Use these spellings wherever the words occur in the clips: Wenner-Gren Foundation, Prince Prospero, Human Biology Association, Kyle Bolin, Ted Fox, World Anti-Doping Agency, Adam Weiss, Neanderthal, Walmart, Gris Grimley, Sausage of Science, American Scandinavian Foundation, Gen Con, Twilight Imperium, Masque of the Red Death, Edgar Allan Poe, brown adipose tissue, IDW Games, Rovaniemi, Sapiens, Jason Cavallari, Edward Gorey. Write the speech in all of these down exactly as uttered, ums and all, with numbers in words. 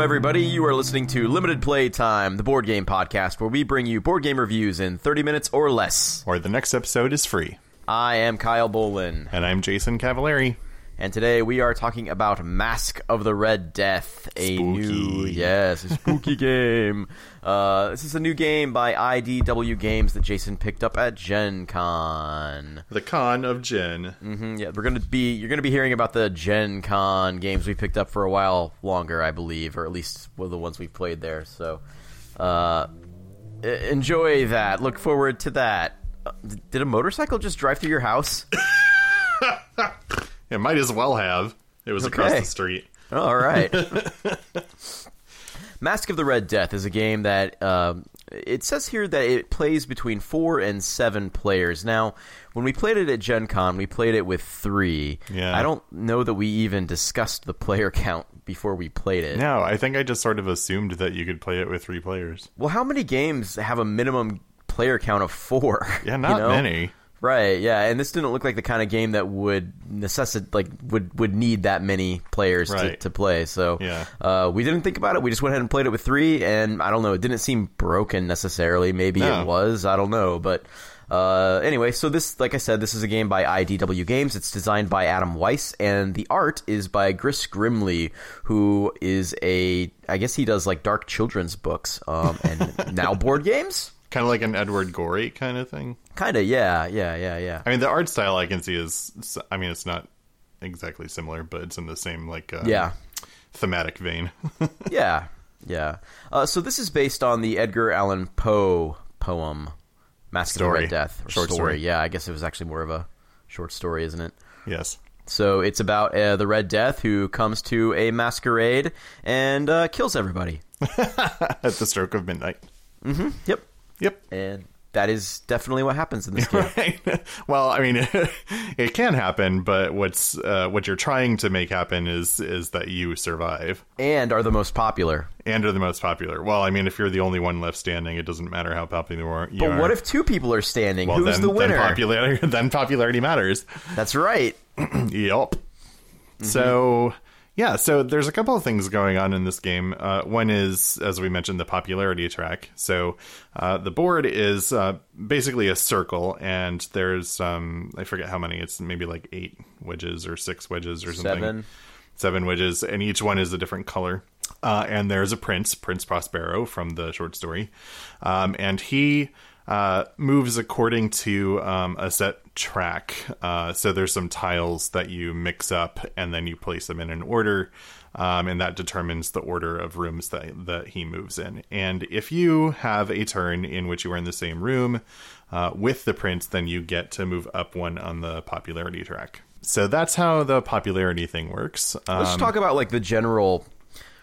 Hello, everybody. You are listening to Limited Play Time, the board game podcast, where we bring you board game reviews in thirty minutes or less. Or the next episode is free. I am Kyle Bolin. And I'm Jason Cavallari. And today we are talking about Masque of the Red Death, a spooky. new, yes, a spooky game. Uh, this is a new game by I D W Games that Jason picked up at Gen Con. The Con of Gen. Mm-hmm, yeah, we're gonna be you're gonna be hearing about the Gen Con games we picked up for a while longer, I believe, or at least one of the ones we played there. So, uh, enjoy that. Look forward to that. Uh, did a motorcycle just drive through your house? It might as well have. It was okay. Across the street. Oh, all right. Masque of the Red Death is a game that uh, it says here that it plays between four and seven players. Now, when we played it at Gen Con, we played it with three. Yeah. I don't know that we even discussed the player count before we played it. No, I think I just sort of assumed that you could play it with three players. Well, how many games have a minimum player count of four? Yeah, not you know? many. Right, yeah, and this didn't look like the kind of game that would necessitate, like, would, would need that many players right. to, to play, so yeah. uh, we didn't think about it, we just went ahead and played it with three, and I don't know, it didn't seem broken necessarily, maybe no. it was, I don't know, but uh, anyway, so this, like I said, this is a game by I D W Games, it's designed by Adam Weiss, and the art is by Gris Grimley, who is a, I guess he does, like, dark children's books, um, and now board games? Kind of like an Edward Gorey kind of thing? Kind of, yeah, yeah, yeah, yeah. I mean, the art style I can see is, I mean, it's not exactly similar, but it's in the same, like, uh, yeah. thematic vein. yeah, yeah. Uh, so this is based on the Edgar Allan Poe poem, Masque of the Red Death. Or short story. story. Yeah, I guess it was actually more of a short story, isn't it? Yes. So it's about uh, the Red Death who comes to a masquerade and uh, kills everybody. At the stroke of midnight. Mm-hmm, yep. Yep. And that is definitely what happens in this game. Right. Well, I mean, it, it can happen, but what's uh, what you're trying to make happen is is that you survive. And are the most popular. And are the most popular. Well, I mean, if you're the only one left standing, it doesn't matter how popular you but are. But what if two people are standing? Well, Who's then, the winner? Then popularity, then popularity matters. That's right. Yup. Mm-hmm. So... Yeah, so there's a couple of things going on in this game. Uh, one is, as we mentioned, the popularity track. So uh, the board is uh, basically a circle, and there's, um, I forget how many, it's maybe like eight wedges or six wedges or something. Seven. Seven wedges, and each one is a different color. Uh, and there's a prince, Prince Prospero from the short story. Um, and he uh, moves according to um, a set track. Uh, so there's some tiles that you mix up and then you place them in an order. Um, and that determines the order of rooms that, that he moves in. And if you have a turn in which you are in the same room uh, with the prince, then you get to move up one on the popularity track. So that's how the popularity thing works. Um, Let's talk about like the general,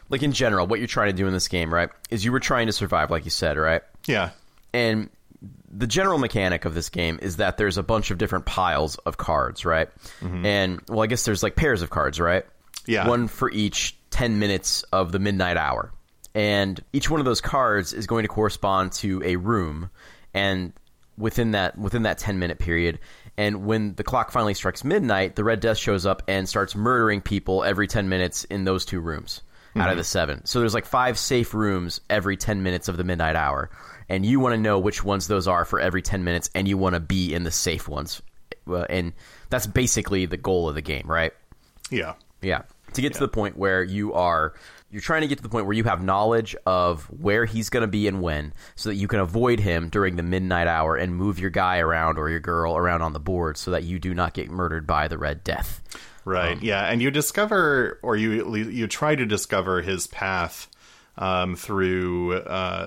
like in general, what you're trying to do in this game, right? Is you were trying to survive, like you said, right? Yeah. And the general mechanic of this game is that there's a bunch of different piles of cards, right? Mm-hmm. And, well, I guess there's, like, pairs of cards, right? Yeah. One for each ten minutes of the midnight hour. And each one of those cards is going to correspond to a room and within that within that ten-minute period. And when the clock finally strikes midnight, the Red Death shows up and starts murdering people every ten minutes in those two rooms mm-hmm. out of the seven. So there's, like, five safe rooms every ten minutes of the midnight hour. And you want to know which ones those are for every ten minutes, and you want to be in the safe ones. And that's basically the goal of the game, right? Yeah. Yeah. To get yeah. to the point where you are, you're trying to get to the point where you have knowledge of where he's going to be and when, so that you can avoid him during the midnight hour and move your guy around or your girl around on the board so that you do not get murdered by the Red Death. Right. Um, yeah. And you discover, or you you try to discover his path Um, through uh,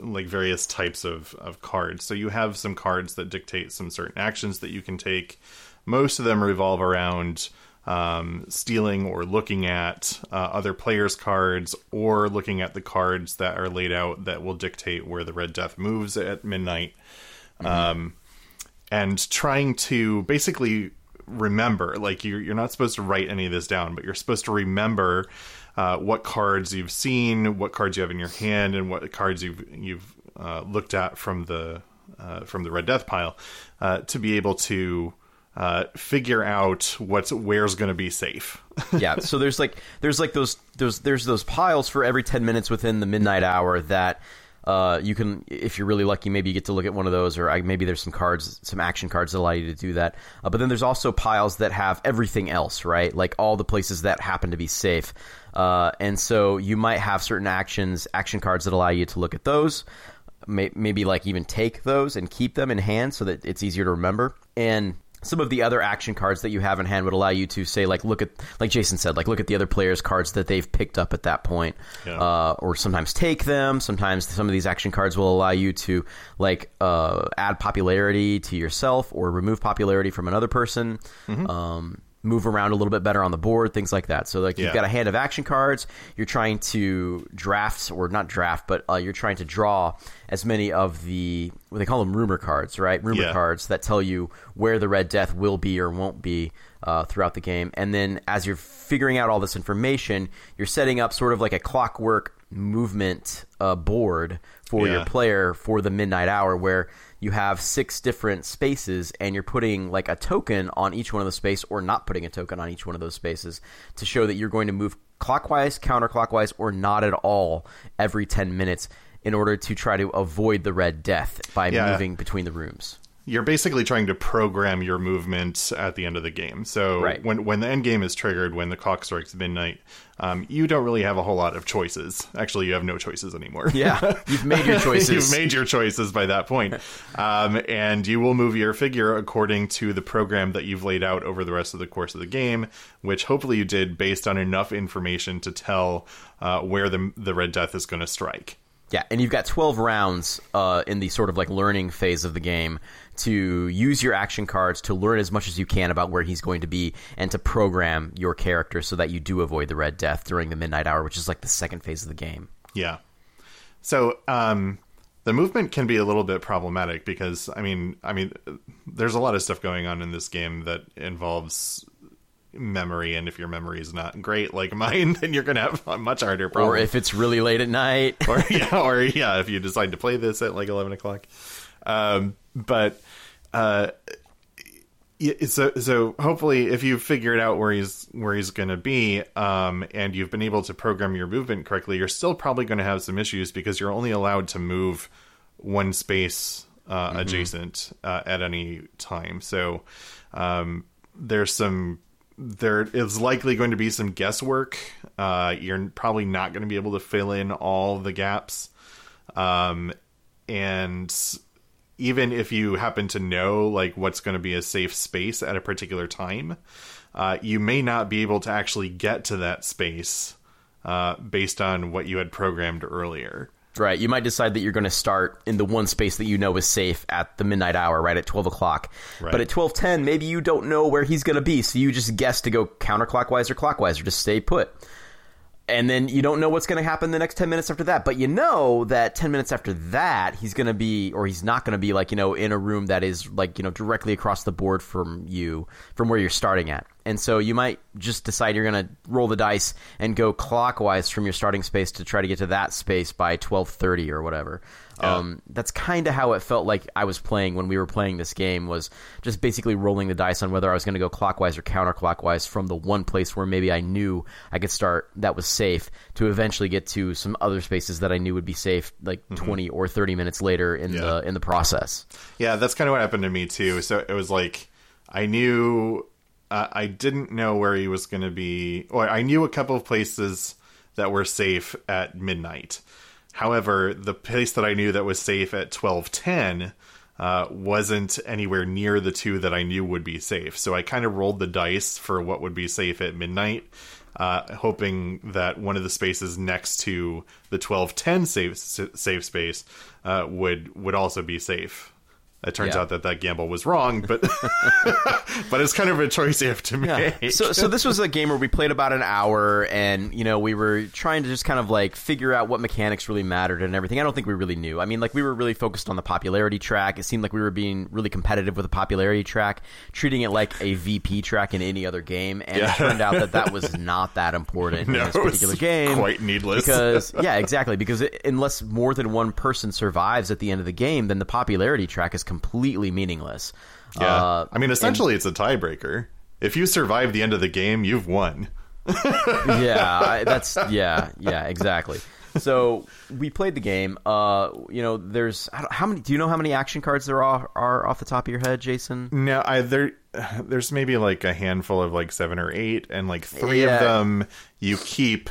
like various types of, of cards. So you have some cards that dictate some certain actions that you can take. Most of them revolve around um, stealing or looking at uh, other players' cards or looking at the cards that are laid out that will dictate where the Red Death moves at midnight. Mm-hmm. Um, and trying to basically remember, like you're, you're not supposed to write any of this down, but you're supposed to remember Uh, what cards you've seen, what cards you have in your hand, and what cards you've you've uh, looked at from the uh, from the Red Death pile uh, to be able to uh, figure out what's where's going to be safe. Yeah. So there's like there's like those those there's those piles for every ten minutes within the midnight hour that uh, you can, if you're really lucky, maybe you get to look at one of those, or I, maybe there's some cards, some action cards that allow you to do that. Uh, but then there's also piles that have everything else, right? Like all the places that happen to be safe. Uh, and so you might have certain actions, action cards that allow you to look at those. Maybe like even take those and keep them in hand so that it's easier to remember. And some of the other action cards that you have in hand would allow you to say, like, look at, like Jason said, like, look at the other player's cards that they've picked up at that point. Yeah. Uh, or sometimes take them. Sometimes some of these action cards will allow you to, like, uh, add popularity to yourself or remove popularity from another person. Mm-hmm. Um, move around a little bit better on the board, things like that. So, like, you've yeah. got a hand of action cards. You're trying to draft, or not draft, but uh, you're trying to draw as many of the, well, they call them rumor cards, right? Rumor yeah. cards that tell you where the Red Death will be or won't be uh, throughout the game. And then as you're figuring out all this information, you're setting up sort of like a clockwork movement uh, board for yeah. your player for the midnight hour, where you have six different spaces, and you're putting like a token on each one of those spaces, or not putting a token on each one of those spaces, to show that you're going to move clockwise, counterclockwise, or not at all every ten minutes in order to try to avoid the Red Death by yeah. moving between the rooms. You're basically trying to program your movement at the end of the game. So right. when when the end game is triggered, when the clock strikes midnight, um, you don't really have a whole lot of choices. Actually, you have no choices anymore. Yeah, you've made your choices. You've made your choices by that point. Um, and you will move your figure according to the program that you've laid out over the rest of the course of the game, which hopefully you did based on enough information to tell uh, where the the Red Death is going to strike. Yeah, and you've got twelve rounds uh, in the sort of like learning phase of the game to use your action cards to learn as much as you can about where he's going to be, and to program your character so that you do avoid the Red Death during the midnight hour, which is like the second phase of the game. Yeah. So um, the movement can be a little bit problematic because, I mean, I mean, there's a lot of stuff going on in this game that involves memory, and if your memory is not great like mine, then you're gonna have a much harder problem. Or if it's really late at night. or yeah or yeah if you decide to play this at like eleven o'clock. Um but uh so so hopefully if you've figured out where he's where he's gonna be, um and you've been able to program your movement correctly, you're still probably going to have some issues because you're only allowed to move one space uh mm-hmm. adjacent uh, at any time. So um there's some There is likely going to be some guesswork. Uh, you're probably not going to be able to fill in all the gaps. Um, and even if you happen to know like what's going to be a safe space at a particular time, uh, you may not be able to actually get to that space uh, based on what you had programmed earlier. Right. You might decide that you're going to start in the one space that you know is safe at the midnight hour, right, at twelve o'clock. Right. But at twelve ten, maybe you don't know where he's going to be, so you just guess to go counterclockwise or clockwise, or just stay put. And then you don't know what's going to happen the next ten minutes after that. But you know that ten minutes after that, he's going to be, or he's not going to be, like, you know, in a room that is, like, you know, directly across the board from you, from where you're starting at. And so you might just decide you're going to roll the dice and go clockwise from your starting space to try to get to that space by twelve thirty or whatever. Yeah. Um, that's kind of how it felt like I was playing when we were playing this game, was just basically rolling the dice on whether I was going to go clockwise or counterclockwise from the one place where maybe I knew I could start that was safe, to eventually get to some other spaces that I knew would be safe like mm-hmm. twenty or thirty minutes later in yeah. the in the process. Yeah, that's kind of what happened to me too. So it was like I knew uh, I didn't know where he was going to be, or I knew a couple of places that were safe at midnight. However, the place that I knew that was safe at twelve ten uh, wasn't anywhere near the two that I knew would be safe. So I kind of rolled the dice for what would be safe at midnight, uh, hoping that one of the spaces next to the twelve ten safe safe space uh, would would also be safe. It turns yeah. out that that gamble was wrong, but but it's kind of a choice you have to make. Yeah. So so this was a game where we played about an hour, and, you know, we were trying to just kind of like figure out what mechanics really mattered and everything. I don't think we really knew. I mean, like, we were really focused on the popularity track. It seemed like we were being really competitive with the popularity track, treating it like a V P track in any other game. And yeah. it turned out that that was not that important no, in this particular game. Quite needless. Because, yeah, exactly. Because it, unless more than one person survives at the end of the game, then the popularity track is completely meaningless. Yeah. Uh, I mean, essentially, and, it's a tiebreaker. If you survive the end of the game, you've won. yeah, I, that's yeah, yeah, exactly. So we played the game. Uh, you know, there's I don't, how many? Do you know how many action cards there are, are off the top of your head, Jason? No, I there. There's maybe like a handful of like seven or eight, and like three yeah. of them you keep.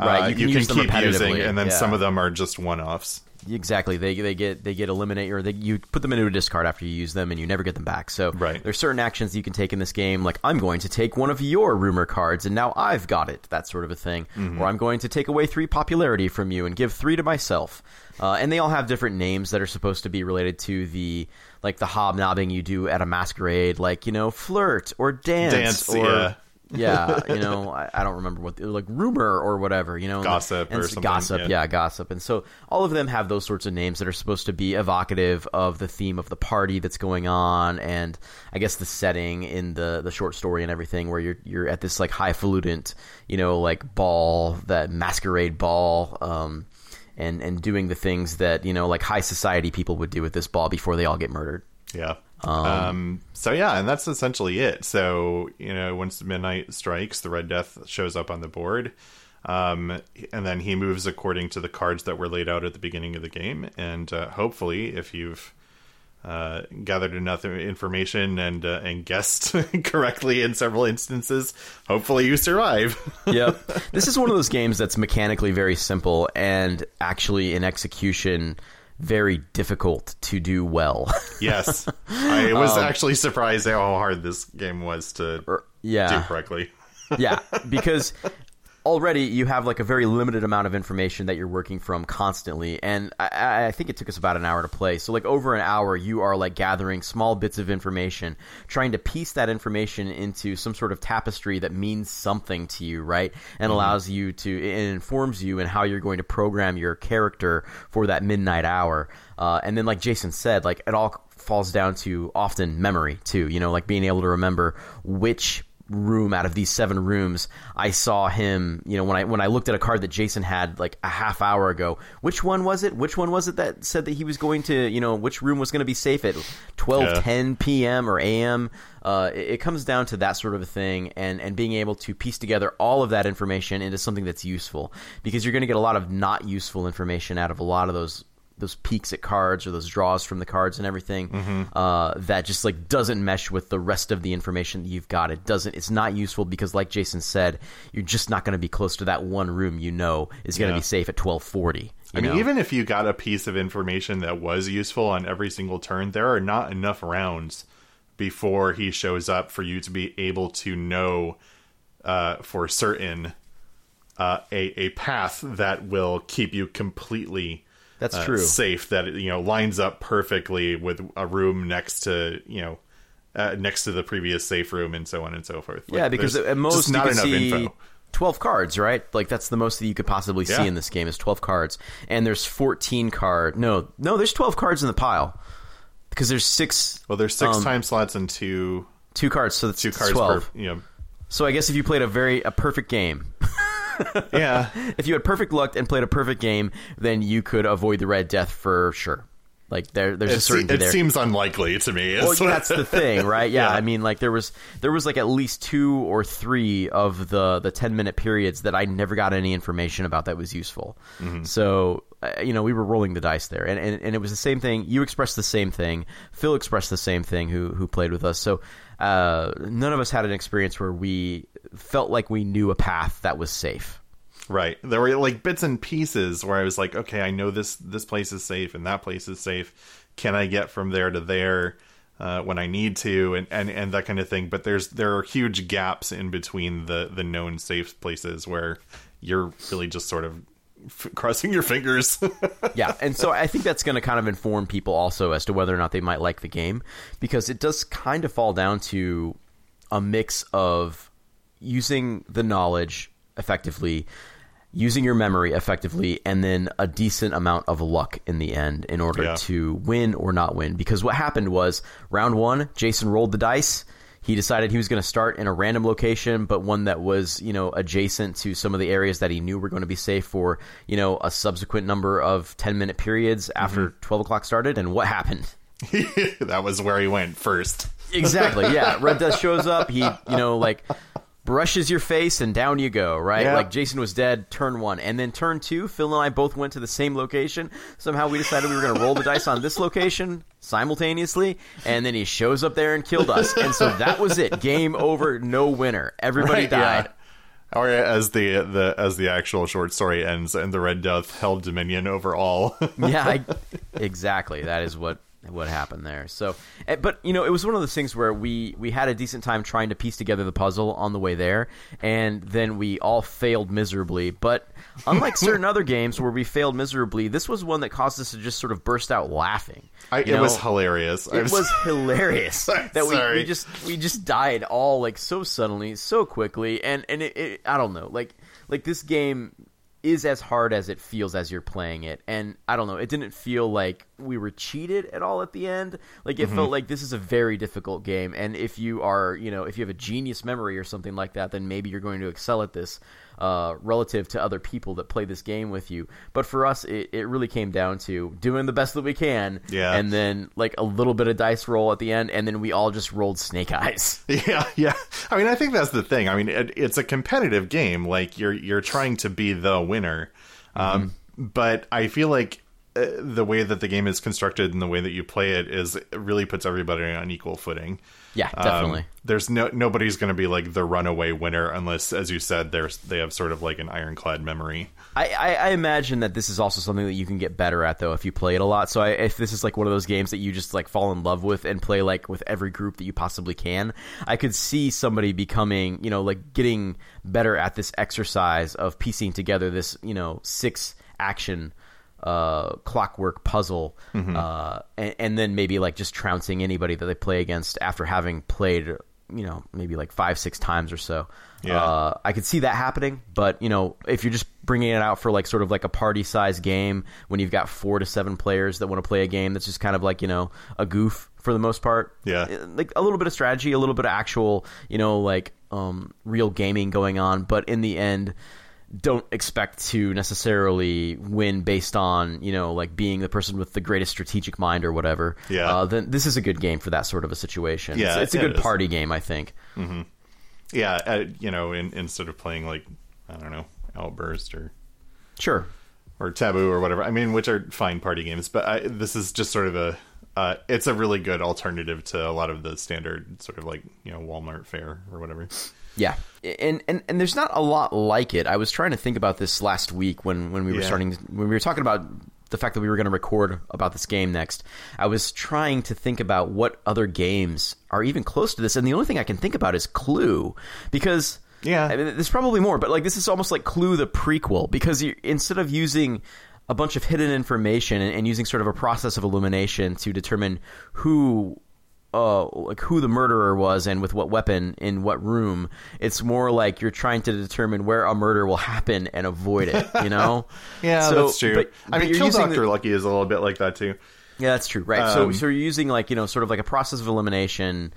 Right, uh, you can, you use can them keep using, and then yeah. some of them are just one-offs. Exactly, they they get they get eliminated, or they, you put them into a discard after you use them, and you never get them back. So right. there's certain actions that you can take in this game, like I'm going to take one of your rumor cards, and now I've got it, that sort of a thing, mm-hmm. or I'm going to take away three popularity from you and give three to myself. Uh, and they all have different names that are supposed to be related to the like the hobnobbing you do at a masquerade, like you know, flirt or dance, dance or. Yeah. yeah, you know, I, I don't remember what, like rumor or whatever, you know. Gossip and, and or something. Gossip, yeah. yeah, gossip. And so all of them have those sorts of names that are supposed to be evocative of the theme of the party that's going on, and I guess the setting in the, the short story and everything, where you're you're at this like highfalutin, you know, like ball, that masquerade ball, um, and, and doing the things that, you know, like high society people would do at this ball before they all get murdered. Yeah. Um, um, so yeah, and that's essentially it. So, you know, once midnight strikes, the Red Death shows up on the board, um, and then he moves according to the cards that were laid out at the beginning of the game. And uh, hopefully, if you've uh, gathered enough information and uh, and guessed correctly in several instances, hopefully you survive. Yep. This is one of those games that's mechanically very simple and actually in execution very difficult to do well. Yes. I was um, actually surprised how hard this game was to or, yeah. do correctly. yeah, because already you have like a very limited amount of information that you're working from constantly. And I, I think it took us about an hour to play. So like over an hour, you are like gathering small bits of information, trying to piece that information into some sort of tapestry that means something to you, right? And mm-hmm. allows you to, it informs you in how you're going to program your character for that midnight hour. Uh, and then like Jason said, like it all falls down to often memory too, you know, like being able to remember which room out of these seven rooms I saw him, you know, when I when I looked at a card that Jason had like a half hour ago, which one was it which one was it that said that he was going to, you know, which room was going to be safe at twelve yeah. ten p.m. or a m. Uh, it, it comes down to that sort of a thing, and and being able to piece together all of that information into something that's useful, because you're going to get a lot of not useful information out of a lot of those those peeks at cards or those draws from the cards and everything, mm-hmm. uh, that just like doesn't mesh with the rest of the information that you've got. It doesn't, it's not useful, because like Jason said, you're just not going to be close to that one room, you know, is going to yeah. be safe at twelve forty. I know? mean, even if you got a piece of information that was useful on every single turn, there are not enough rounds before he shows up for you to be able to know, uh, for certain, uh, a, a path that will keep you completely That's true. Uh, safe, that it, you know, lines up perfectly with a room next to, you know, uh, next to the previous safe room, and so on and so forth. Like, yeah, because at most you can see info. twelve cards, right? Like that's the most that you could possibly yeah. see in this game is twelve cards, and there's fourteen card. No, no, there's twelve cards in the pile, because there's six. Well, there's six um, time slots and two two cards, so that's two cards twelve. Per, you know. So I guess if you played a very a perfect game. yeah. If you had perfect luck and played a perfect game, then you could avoid the Red Death for sure. Like there, there's it a certainty se- it there. It seems unlikely to me. Well, that's the thing, right? Yeah, yeah. I mean, like there was there was like at least two or three of the the ten minute periods that I never got any information about that was useful. Mm-hmm. So uh, you know, we were rolling the dice there, and, and and it was the same thing. You expressed the same thing. Phil expressed the same thing. Who who played with us? So uh, none of us had an experience where we felt like we knew a path that was safe. Right. There were like bits and pieces where I was like, okay, I know this, this place is safe and that place is safe. Can I get from there to there uh, when I need to, and, and, and that kind of thing. But there's, there are huge gaps in between the, the known safe places where you're really just sort of f- crossing your fingers. yeah. And so I think that's going to kind of inform people also as to whether or not they might like the game, because it does kind of fall down to a mix of using the knowledge effectively, using your memory effectively, and then a decent amount of luck in the end in order yeah. to win or not win. Because what happened was round one, Jason rolled the dice. He decided he was going to start in a random location, but one that was, you know, adjacent to some of the areas that he knew were going to be safe for, you know, a subsequent number of ten minute periods after mm-hmm. twelve o'clock started. And what happened? That was where he went first. Exactly. Yeah. Red Death shows up. He, you know, like brushes your face and down you go. Right. Yeah. Like Jason was dead. Turn one. And then turn two, Phil and I both went to the same location. Somehow we decided we were going to roll the dice on this location simultaneously. And then he shows up there and killed us. And so that was it. Game over. No winner. Everybody right, died. Yeah. Or as the, the as the actual short story ends, and the Red Death held dominion over all. Yeah, I, exactly. That is what what happened there. So, but you know, it was one of those things where we we had a decent time trying to piece together the puzzle on the way there, and then we all failed miserably. But unlike certain other games where we failed miserably, this was one that caused us to just sort of burst out laughing. I, it know? was hilarious. It I'm was sorry. hilarious that we, we just we just died all like so suddenly, so quickly, and and it, it, I don't know, like like this game is as hard as it feels as you're playing it. And I don't know, it didn't feel like we were cheated at all at the end. Like it mm-hmm. felt like this is a very difficult game. And if you are, you know, if you have a genius memory or something like that, then maybe you're going to excel at this uh, relative to other people that play this game with you. But for us, it, it really came down to doing the best that we can. Yeah. And then like a little bit of dice roll at the end. And then we all just rolled snake eyes. Yeah. Yeah. I mean, I think that's the thing. I mean, it, it's a competitive game. Like you're, you're trying to be the winner. Um, mm-hmm. But I feel like, Uh, the way that the game is constructed and the way that you play it is it really puts everybody on equal footing. Yeah, definitely. Um, there's no nobody's going to be like the runaway winner unless, as you said, there's they have sort of like an ironclad memory. I, I, I imagine that this is also something that you can get better at though if you play it a lot. So I, if this is like one of those games that you just like fall in love with and play like with every group that you possibly can, I could see somebody becoming you know like getting better at this exercise of piecing together this you know six action. Uh, clockwork puzzle mm-hmm. uh, and, and then maybe like just trouncing anybody that they play against after having played you know maybe like five six times or so. Yeah. uh, I could see that happening, but you know if you're just bringing it out for like sort of like a party size game when you've got four to seven players that want to play a game that's just kind of like you know a goof for the most part. Yeah, like a little bit of strategy, a little bit of actual you know like um, real gaming going on, but in the end don't expect to necessarily win based on, you know, like being the person with the greatest strategic mind or whatever. Yeah. Uh, then this is a good game for that sort of a situation. Yeah, it's, it's a it good is. party game, I think. Mm-hmm. Yeah. Uh, you know, in, instead of playing like, I don't know, Outburst or sure or Taboo or whatever. I mean, which are fine party games, but I, this is just sort of a, uh, it's a really good alternative to a lot of the standard sort of like, you know, Walmart fare or whatever. Yeah, and, and and there's not a lot like it. I was trying to think about this last week when, when we were yeah. starting when we were talking about the fact that we were going to record about this game next. I was trying to think about what other games are even close to this, and the only thing I can think about is Clue, because yeah, I mean, there's probably more, but like this is almost like Clue the prequel, because you, instead of using a bunch of hidden information and, and using sort of a process of elimination to determine who. Uh, like who the murderer was and with what weapon in what room. It's more like you're trying to determine where a murder will happen and avoid it, you know? Yeah, so, that's true. But, I but mean, Kill Doctor the... Lucky is a little bit like that too. Yeah, that's true, right? Um, so, so you're using like, you know, sort of like a process of elimination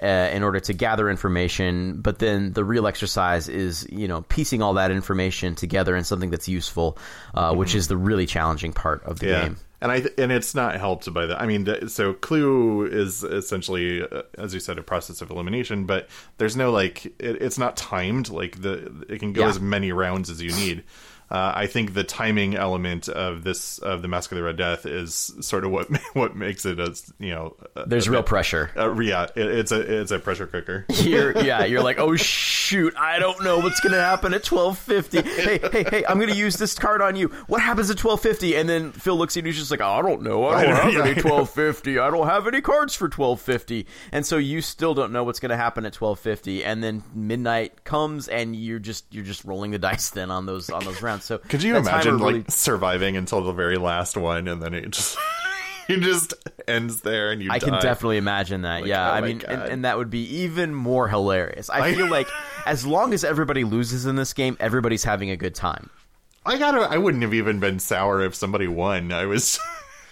uh, in order to gather information, but then the real exercise is, you know, piecing all that information together in something that's useful, uh, mm-hmm. which is the really challenging part of the yeah. game. And I th- and it's not helped by that. I mean, th- so Clue is essentially, uh, as you said, a process of elimination. But there's no like, it, it's not timed. Like the it can go yeah. as many rounds as you need. Uh, I think the timing element of this of the Masque of the Red Death is sort of what what makes it as you know. A, there's a real bit, pressure. Uh, yeah, it, it's a it's a pressure cooker. You're, yeah, you're like, oh shoot, I don't know what's gonna happen at twelve fifty. Hey, hey, hey, I'm gonna use this card on you. What happens at twelve fifty? And then Phil looks at you, just like, oh, I don't know. I don't I have know, any twelve fifty. I don't have any cards for twelve fifty. And so you still don't know what's gonna happen at twelve fifty. And then midnight comes, and you're just you're just rolling the dice then on those on those rounds. So could you imagine really... like surviving until the very last one and then it just it just ends there and you I die. Can definitely imagine that. Like, yeah, oh I mean and, and that would be even more hilarious. I feel like as long as everybody loses in this game, everybody's having a good time. I gotta I wouldn't have even been sour if somebody won. I was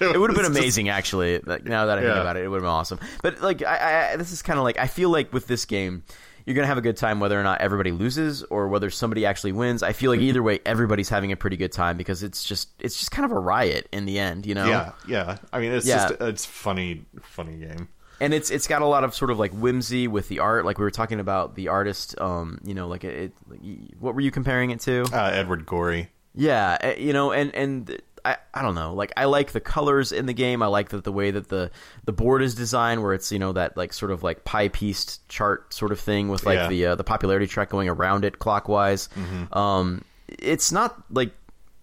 It, it would have been amazing, just, actually. Like, now that I think yeah. about it, it would have been awesome. But like I, I this is kind of like I feel like with this game you're going to have a good time whether or not everybody loses or whether somebody actually wins. I feel like either way, everybody's having a pretty good time because it's just it's just kind of a riot in the end, you know? Yeah, yeah. I mean, it's yeah. just it's funny, funny game. And it's it's got a lot of sort of like whimsy with the art. Like we were talking about the artist, um, you know, like it. it like, what were you comparing it to? Uh, Edward Gorey. Yeah, you know, and and I, I don't know. Like I like the colors in the game. I like that the way that the the board is designed, where it's, you know, that like sort of like pie pieced chart sort of thing with like yeah. the uh, the popularity track going around it clockwise. Mm-hmm. Um, it's not like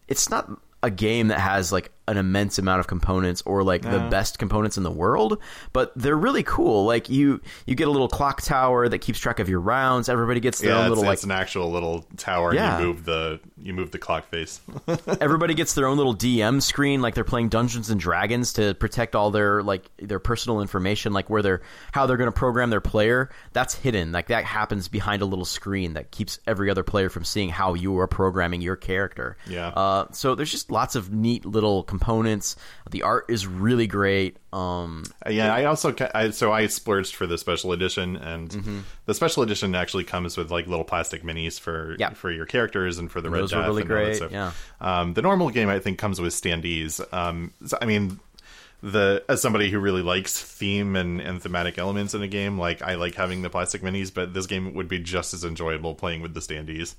it's not. a game that has like an immense amount of components or like yeah. the best components in the world, but they're really cool. Like you, you get a little clock tower that keeps track of your rounds. Everybody gets their yeah, own it's, little, it's like an actual little tower. Yeah. And you move the, you move the clock face. Everybody gets their own little D M screen. Like they're playing Dungeons and Dragons to protect all their, like their personal information, like where they're, how they're going to program their player. That's hidden. Like that happens behind a little screen that keeps every other player from seeing how you are programming your character. Yeah. Uh, so there's just lots of neat little components. The art is really great. Um, yeah, I also I, so I splurged for the special edition, and mm-hmm. the special edition actually comes with like little plastic minis for yeah. for your characters and for the and Red Death. Those were really great. Yeah. Um, the normal game I think comes with standees. Um, so, I mean, the as somebody who really likes theme and, and thematic elements in a game, like I like having the plastic minis, but this game would be just as enjoyable playing with the standees.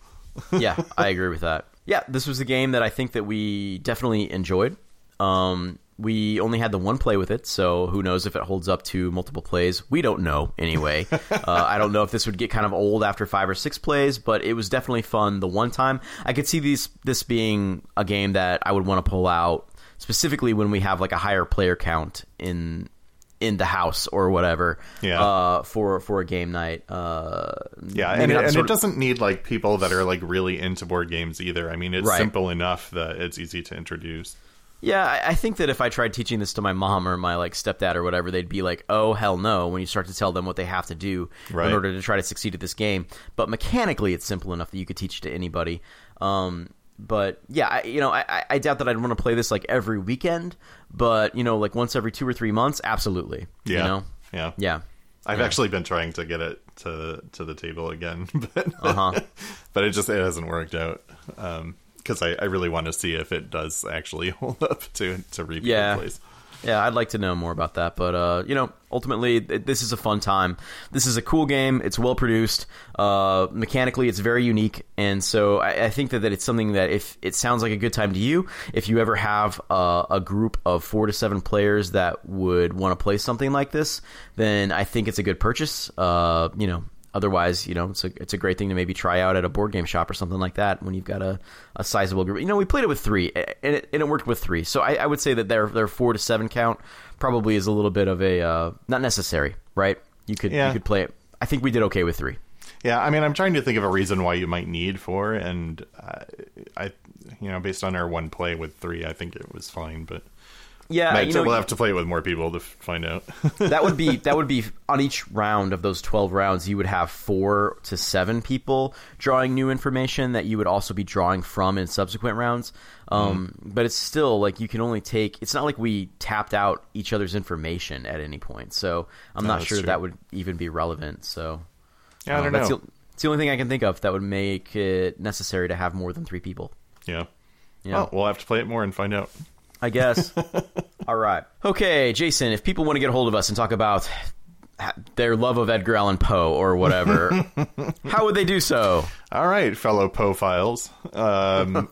Yeah, I agree with that. Yeah, this was a game that I think that we definitely enjoyed. Um, we only had the one play with it, so who knows if it holds up to multiple plays. We don't know, anyway. uh, I don't know if this would get kind of old after five or six plays, but it was definitely fun the one time. I could see these this being a game that I would want to pull out, specifically when we have like a higher player count in in the house or whatever, yeah. uh, for, for a game night. Uh, yeah. And, it, and it doesn't need like people that are like really into board games either. I mean, it's right. simple enough that it's easy to introduce. Yeah. I, I think that if I tried teaching this to my mom or my like stepdad or whatever, they'd be like, oh, hell no. When you start to tell them what they have to do right. in order to try to succeed at this game. But mechanically it's simple enough that you could teach it to anybody. Um, But yeah, I, you know, I, I doubt that I'd want to play this like every weekend, but you know, like once every two or three months, absolutely. Yeah, you know? yeah, yeah. I've yeah. actually been trying to get it to to the table again, but uh-huh. but it just it hasn't worked out because um, I, I really want to see if it does actually hold up to to replay. Yeah. Place. Yeah, I'd like to know more about that, but uh, you know, ultimately, th- this is a fun time. This is a cool game. It's well produced. Uh, mechanically, it's very unique, and so I, I think that, that it's something that if it sounds like a good time to you, if you ever have uh, a group of four to seven players that would want to play something like this, then I think it's a good purchase. Uh, you know, otherwise, you know, it's a it's a great thing to maybe try out at a board game shop or something like that when you've got a. a sizable group. You know, we played it with three and it, and it worked with three. So I, I would say that their, their four to seven count probably is a little bit of a, uh, not necessary, right? You could, yeah. you could play it. I think we did okay with three. Yeah. I mean, I'm trying to think of a reason why you might need four, and uh, I, you know, based on our one play with three, I think it was fine, but yeah, you know, we'll have to play it with more people to find out. that would be that would be on each round of those twelve rounds. You would have four to seven people drawing new information that you would also be drawing from in subsequent rounds. Um, mm. But it's still like you can only take. It's not like we tapped out each other's information at any point. So I'm not oh, sure true. that would even be relevant. So yeah, um, I don't that's know. The, it's the only thing I can think of that would make it necessary to have more than three people. Yeah. Yeah. Well, we'll have to play it more and find out. I guess. All right. Okay, Jason, if people want to get a hold of us and talk about their love of Edgar Allan Poe or whatever, how would they do so? All right, fellow Poe-philes. Um,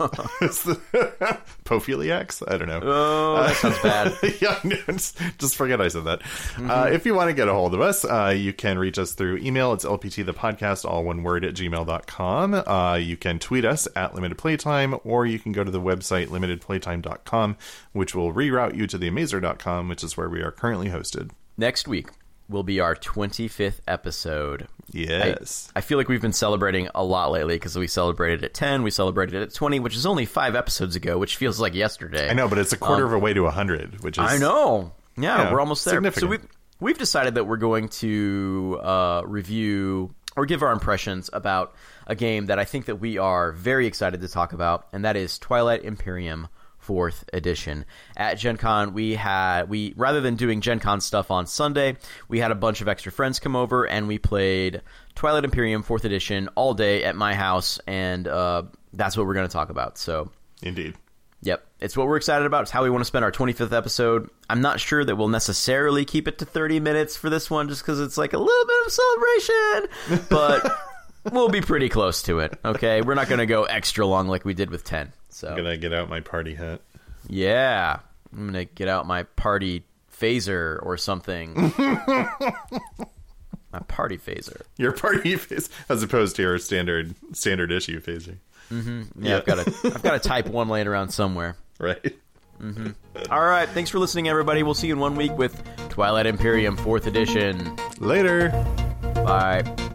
Poe-philiacs? I don't know. Oh, that sounds bad. yeah, just forget I said that. Mm-hmm. Uh, if you want to get a hold of us, uh, you can reach us through email. It's L P T the podcast, all one word, at gmail dot com. Uh, you can tweet us at Limited Playtime, or you can go to the website limited playtime dot com, which will reroute you to the amazer dot com, which is where we are currently hosted. Next week will be our twenty-fifth episode. Yes. I, I feel like we've been celebrating a lot lately because we celebrated at ten, we celebrated at twenty, which is only five episodes ago, which feels like yesterday. I know, but it's a quarter um, of a way to one hundred, which is... I know. Yeah, yeah, we're almost there. Significant. So we've, we've decided that we're going to uh, review or give our impressions about a game that I think that we are very excited to talk about, and that is Twilight Imperium fourth edition. At Gen Con, we had we rather than doing Gen Con stuff on Sunday, we had a bunch of extra friends come over, and we played Twilight Imperium fourth edition all day at my house, and uh, that's what we're going to talk about. So, indeed. Yep. It's what we're excited about. It's how we want to spend our twenty-fifth episode. I'm not sure that we'll necessarily keep it to thirty minutes for this one, just because it's like a little bit of celebration, but we'll be pretty close to it. Okay. We're not going to go extra long like we did with ten. So I'm going to get out my party hat. Yeah. I'm going to get out my party phaser or something. My party phaser. Your party phaser, as opposed to your standard, standard issue phaser. Mm-hmm. Yeah, yeah. I've got a, I've got a type one laying around somewhere. Right. Mm-hmm. All right. Thanks for listening, everybody. We'll see you in one week with Twilight Imperium fourth edition. Later. Bye.